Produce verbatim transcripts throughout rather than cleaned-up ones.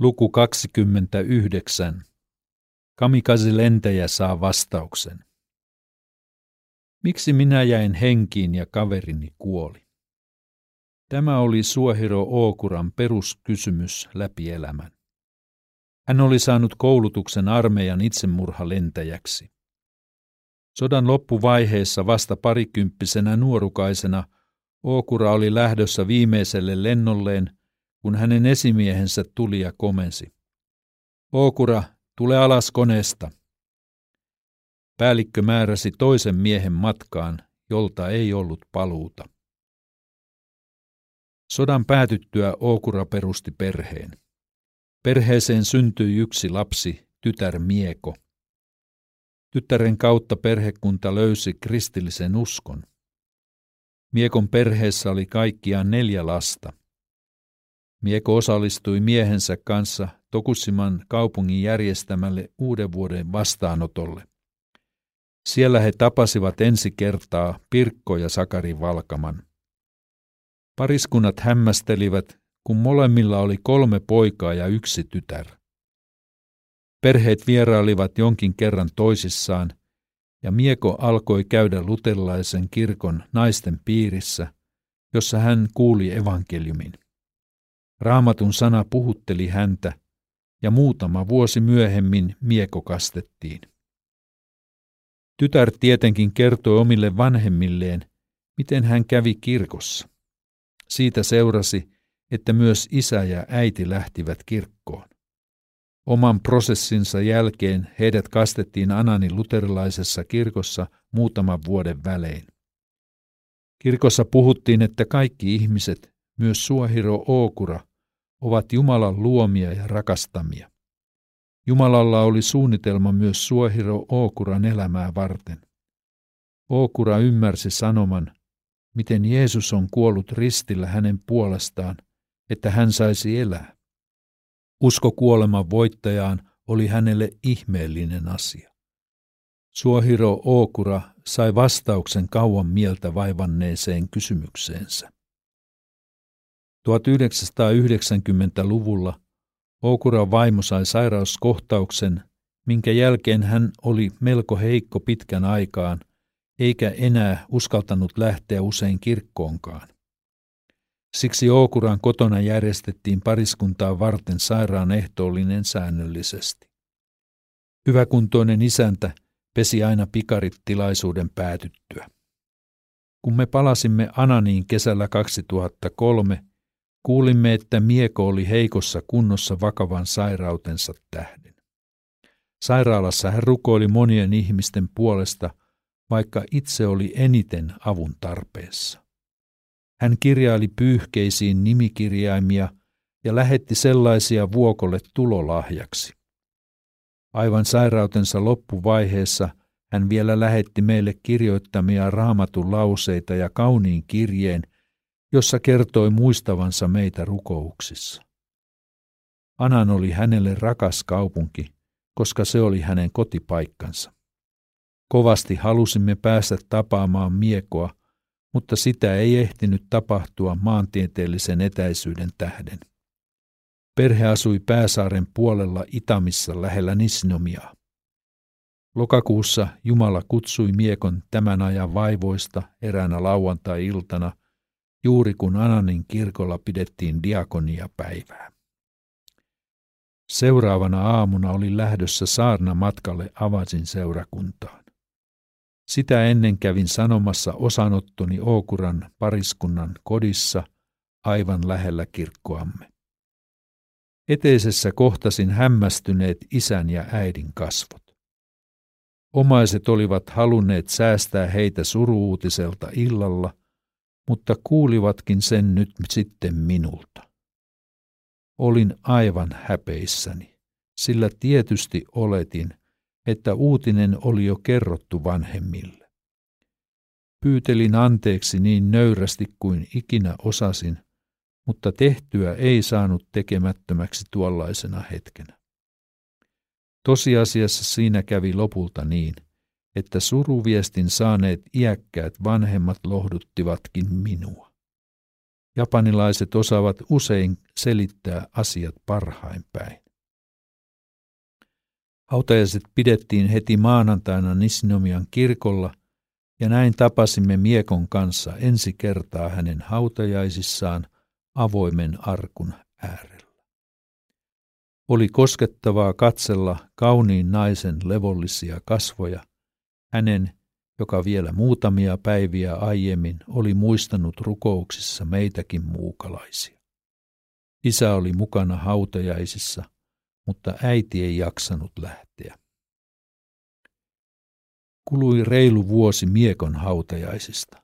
Luku kaksikymmentäyhdeksän. Kamikaze-lentäjä saa vastauksen. Miksi minä jäin henkiin ja kaverini kuoli? Tämä oli Suehiro Okuran peruskysymys läpi elämän. Hän oli saanut koulutuksen armeijan itsemurhalentäjäksi. Sodan loppuvaiheessa vasta parikymppisenä nuorukaisena Okura oli lähdössä viimeiselle lennolleen, kun hänen esimiehensä tuli ja komensi. Okura, tule alas koneesta. Päällikkö määräsi toisen miehen matkaan, jolta ei ollut paluuta. Sodan päätyttyä Okura perusti perheen. Perheeseen syntyi yksi lapsi, tytär Mieko. Tyttären kautta perhekunta löysi kristillisen uskon. Miekon perheessä oli kaikkiaan neljä lasta. Mieko osallistui miehensä kanssa Tokusiman kaupungin järjestämälle uuden vuoden vastaanotolle. Siellä he tapasivat ensi kertaa Pirkko ja Sakari Valkaman. Pariskunnat hämmästelivät, kun molemmilla oli kolme poikaa ja yksi tytär. Perheet vierailivat jonkin kerran toisissaan, ja Mieko alkoi käydä luterilaisen kirkon naisten piirissä, jossa hän kuuli evankeliumin. Raamatun sana puhutteli häntä, ja muutama vuosi myöhemmin Mieko kastettiin. Tytär tietenkin kertoi omille vanhemmilleen, miten hän kävi kirkossa. Siitä seurasi, että myös isä ja äiti lähtivät kirkkoon. Oman prosessinsa jälkeen heidät kastettiin Ananin luterilaisessa kirkossa muutaman vuoden välein. Kirkossa puhuttiin, että kaikki ihmiset, myös Suehiro Okura, ovat Jumalan luomia ja rakastamia. Jumalalla oli suunnitelma myös Suehiro Okuran elämää varten. Okura ymmärsi sanoman, miten Jeesus on kuollut ristillä hänen puolestaan, että hän saisi elää. Usko kuoleman voittajaan oli hänelle ihmeellinen asia. Suehiro Okura sai vastauksen kauan mieltä vaivanneeseen kysymykseensä. tuhatyhdeksänsataayhdeksänkymmentäluvulla Okuran vaimo sai sairauskohtauksen, minkä jälkeen hän oli melko heikko pitkän aikaan, eikä enää uskaltanut lähteä usein kirkkoonkaan. Siksi Okuran kotona järjestettiin pariskuntaa varten sairaan ehtoollinen säännöllisesti. Hyväkuntoinen isäntä pesi aina pikarit tilaisuuden päätyttyä. Kun me palasimme Ananiin kesällä kaksituhattakolme, kuulimme, että Mieko oli heikossa kunnossa vakavan sairautensa tähden. Sairaalassa hän rukoili monien ihmisten puolesta, vaikka itse oli eniten avun tarpeessa. Hän kirjaili pyyhkeisiin nimikirjaimia ja lähetti sellaisia Vuokolle tulolahjaksi. Aivan sairautensa loppuvaiheessa hän vielä lähetti meille kirjoittamia raamatun lauseita ja kauniin kirjeen, jossa kertoi muistavansa meitä rukouksissa. Anan oli hänelle rakas kaupunki, koska se oli hänen kotipaikkansa. Kovasti halusimme päästä tapaamaan Miekoa, mutta sitä ei ehtinyt tapahtua maantieteellisen etäisyyden tähden. Perhe asui Pääsaaren puolella Itamissa lähellä Nishinomiaa. Lokakuussa Jumala kutsui Miekon tämän ajan vaivoista eräänä lauantai-iltana, juuri kun Ananin kirkolla pidettiin diakoniapäivää. Seuraavana aamuna oli lähdössä saarna matkalle Avazin seurakuntaan. Sitä ennen kävin sanomassa osanottoni Okuran pariskunnan kodissa aivan lähellä kirkkoamme. Eteisessä kohtasin hämmästyneet isän ja äidin kasvot. Omaiset olivat halunneet säästää heitä suru-uutiselta illalla, mutta kuulivatkin sen nyt sitten minulta. Olin aivan häpeissäni, sillä tietysti oletin, että uutinen oli jo kerrottu vanhemmille. Pyytelin anteeksi niin nöyrästi kuin ikinä osasin, mutta tehtyä ei saanut tekemättömäksi tuollaisena hetkenä. Tosiasiassa siinä kävi lopulta niin, että suruviestin saaneet iäkkäät vanhemmat lohduttivatkin minua. Japanilaiset osaavat usein selittää asiat parhain päin. Hautajaiset pidettiin heti maanantaina Nishinomian kirkolla, ja näin tapasimme Miekon kanssa ensi kertaa hänen hautajaisissaan avoimen arkun äärellä. Oli koskettavaa katsella kauniin naisen levollisia kasvoja, hänen, joka vielä muutamia päiviä aiemmin oli muistanut rukouksissa meitäkin muukalaisia. Isä oli mukana hautajaisissa, mutta äiti ei jaksanut lähteä. Kului reilu vuosi Miekon hautajaisista,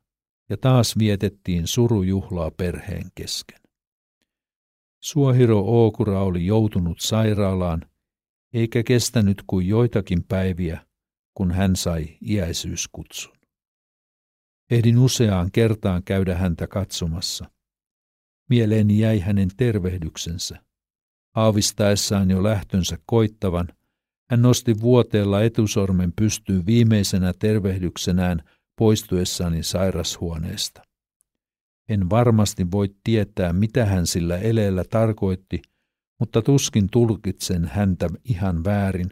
ja taas vietettiin surujuhlaa perheen kesken. Suehiro Okura oli joutunut sairaalaan, eikä kestänyt kuin joitakin päiviä, kun hän sai iäisyyskutsun. Ehdin useaan kertaan käydä häntä katsomassa. Mieleeni jäi hänen tervehdyksensä. Aavistaessaan jo lähtönsä koittavan, hän nosti vuoteella etusormen pystyyn viimeisenä tervehdyksenään poistuessani sairashuoneesta. En varmasti voi tietää, mitä hän sillä eleellä tarkoitti, mutta tuskin tulkitsen häntä ihan väärin,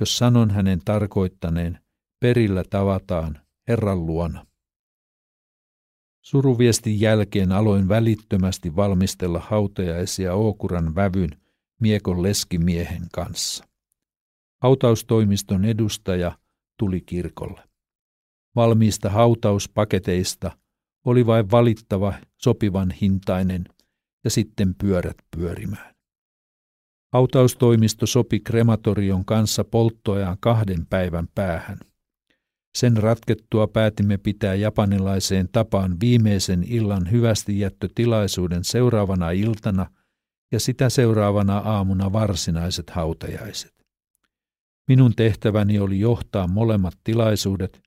jos sanon hänen tarkoittaneen, perillä tavataan Herran luona. Suruviestin jälkeen aloin välittömästi valmistella hautajaisia Okuran vävyn Miekon leskimiehen kanssa. Hautaustoimiston edustaja tuli kirkolle. Valmiista hautauspaketeista oli vain valittava sopivan hintainen ja sitten pyörät pyörimään. Hautaustoimisto sopi krematorion kanssa polttoajan kahden päivän päähän. Sen ratkettua päätimme pitää japanilaiseen tapaan viimeisen illan hyvästijättötilaisuuden seuraavana iltana ja sitä seuraavana aamuna varsinaiset hautajaiset. Minun tehtäväni oli johtaa molemmat tilaisuudet,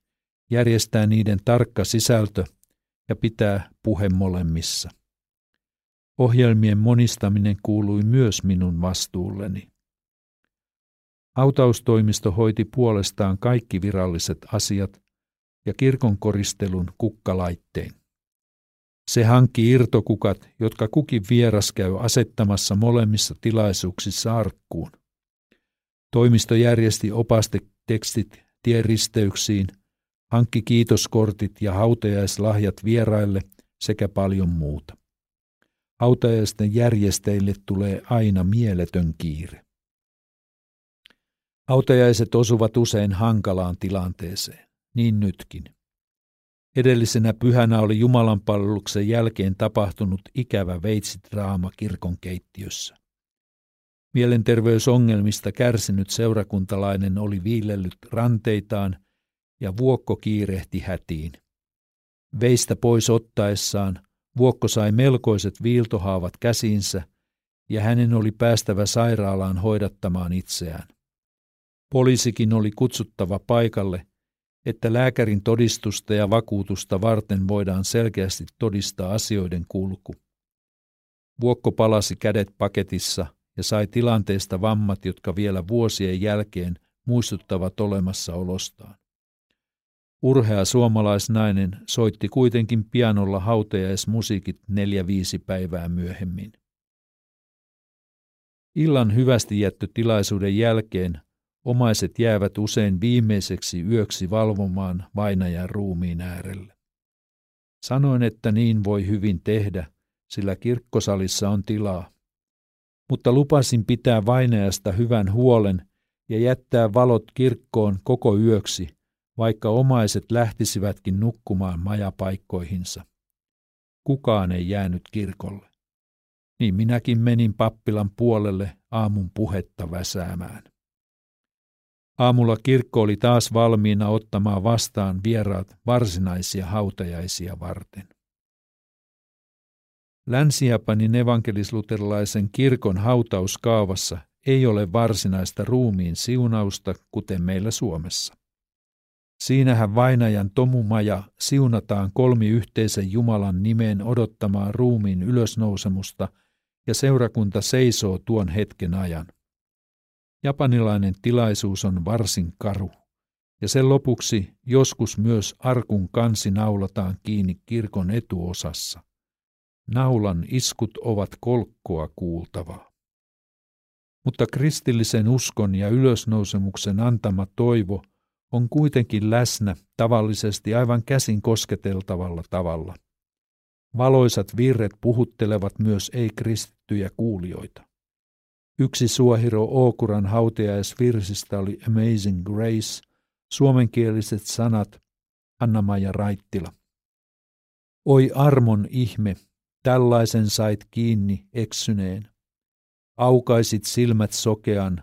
järjestää niiden tarkka sisältö ja pitää puhe molemmissa. Ohjelmien monistaminen kuului myös minun vastuulleni. Hautaustoimisto hoiti puolestaan kaikki viralliset asiat ja kirkon koristelun kukkalaitteen. Se hankki irtokukat, jotka kukin vieras käy asettamassa molemmissa tilaisuuksissa arkkuun. Toimisto järjesti opastetekstit tienristeyksiin, hankki kiitoskortit ja hautajaislahjat vieraille sekä paljon muuta. Hautajaisten järjestäjille tulee aina mieletön kiire. Hautajaiset osuvat usein hankalaan tilanteeseen, niin nytkin. Edellisenä pyhänä oli jumalanpalveluksen jälkeen tapahtunut ikävä veitsidraama kirkon keittiössä. Mielenterveysongelmista kärsinyt seurakuntalainen oli viilellyt ranteitaan ja vuokko kiirehti hätiin. Veistä pois ottaessaan vuokko sai melkoiset viiltohaavat käsiinsä ja hänen oli päästävä sairaalaan hoidattamaan itseään. Poliisikin oli kutsuttava paikalle, että lääkärin todistusta ja vakuutusta varten voidaan selkeästi todistaa asioiden kulku. Vuokko palasi kädet paketissa ja sai tilanteesta vammat, jotka vielä vuosien jälkeen muistuttavat olemassaolostaan. Urhea suomalaisnainen soitti kuitenkin pianolla hautajaismusiikit neljä viisi päivää myöhemmin. Illan hyvästijättötilaisuuden jälkeen omaiset jäävät usein viimeiseksi yöksi valvomaan vainajan ruumiin äärelle. Sanoin, että niin voi hyvin tehdä, sillä kirkkosalissa on tilaa. Mutta lupasin pitää vainajasta hyvän huolen ja jättää valot kirkkoon koko yöksi, vaikka omaiset lähtisivätkin nukkumaan majapaikkoihinsa. Kukaan ei jäänyt kirkolle. Niin minäkin menin pappilan puolelle aamun puhetta väsäämään. Aamulla kirkko oli taas valmiina ottamaan vastaan vieraat varsinaisia hautajaisia varten. Länsi-Japanin evankelisluterilaisen kirkon hautauskaavassa ei ole varsinaista ruumiin siunausta, kuten meillä Suomessa. Siinähän vainajan tomumaja siunataan kolmiyhteisen Jumalan nimeen odottamaan ruumiin ylösnousemusta ja seurakunta seisoo tuon hetken ajan. Japanilainen tilaisuus on varsin karu, ja sen lopuksi joskus myös arkun kansi naulataan kiinni kirkon etuosassa. Naulan iskut ovat kolkkoa kuultavaa. Mutta kristillisen uskon ja ylösnousemuksen antama toivo on kuitenkin läsnä tavallisesti aivan käsin kosketeltavalla tavalla. Valoisat virret puhuttelevat myös ei-kristittyjä kuulijoita. Yksi Suehiro Okuran hautajaisvirsistä oli Amazing Grace, suomenkieliset sanat Anna-Maija Raittila. Oi armon ihme, tällaisen sait kiinni eksyneen. Aukaisit silmät sokean,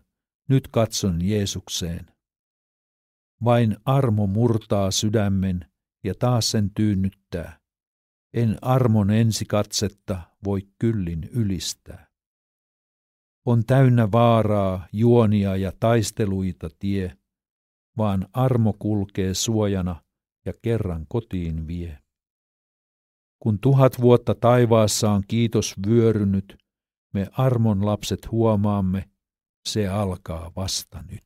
nyt katson Jeesukseen. Vain armo murtaa sydämen ja taas sen tyynnyttää. En armon ensikatsetta voi kyllin ylistää. On täynnä vaaraa, juonia ja taisteluita tie, vaan armo kulkee suojana ja kerran kotiin vie. Kun tuhat vuotta taivaassa on kiitos vyörynyt, me armon lapset huomaamme, se alkaa vasta nyt.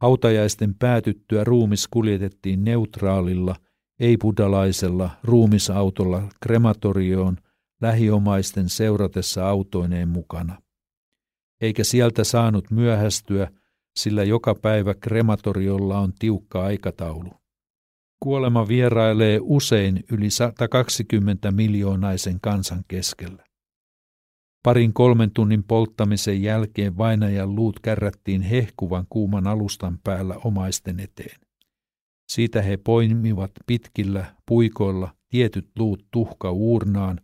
Hautajaisten päätyttyä ruumis kuljetettiin neutraalilla, ei-buddhalaisella ruumisautolla krematorioon lähiomaisten seuratessa autoineen mukana. Eikä sieltä saanut myöhästyä, sillä joka päivä krematoriolla on tiukka aikataulu. Kuolema vierailee usein yli satakaksikymmentä miljoonaisen kansan keskellä. Parin kolmen tunnin polttamisen jälkeen vainajan luut kärrättiin hehkuvan kuuman alustan päällä omaisten eteen. Siitä he poimivat pitkillä puikoilla tietyt luut tuhkauurnaan,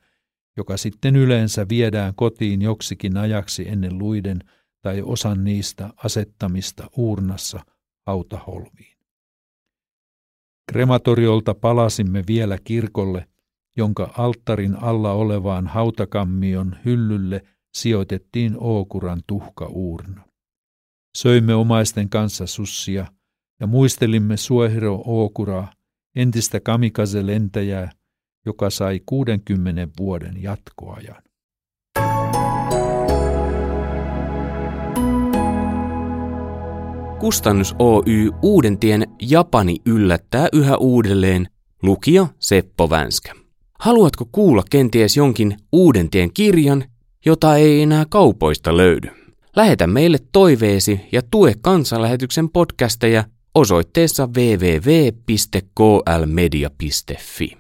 joka sitten yleensä viedään kotiin joksikin ajaksi ennen luiden tai osan niistä asettamista uurnassa hautaholviin. Krematoriolta palasimme vielä kirkolle, jonka alttarin alla olevaan hautakammion hyllylle sijoitettiin Okuran tuhkauurna. Söimme omaisten kanssa sussia ja muistelimme Suehiro Okuraa, entistä kamikaze-lentäjää, joka sai kuudenkymmenen vuoden jatkoajan. Kustannus Oy Uuden Tien Japani yllättää yhä uudelleen, lukija Seppo Vänskä. Haluatko kuulla kenties jonkin Uuden Tien kirjan, jota ei enää kaupoista löydy? Lähetä meille toiveesi ja tue Kansanlähetyksen podcasteja osoitteessa double-u double-u double-u piste k l media piste f i.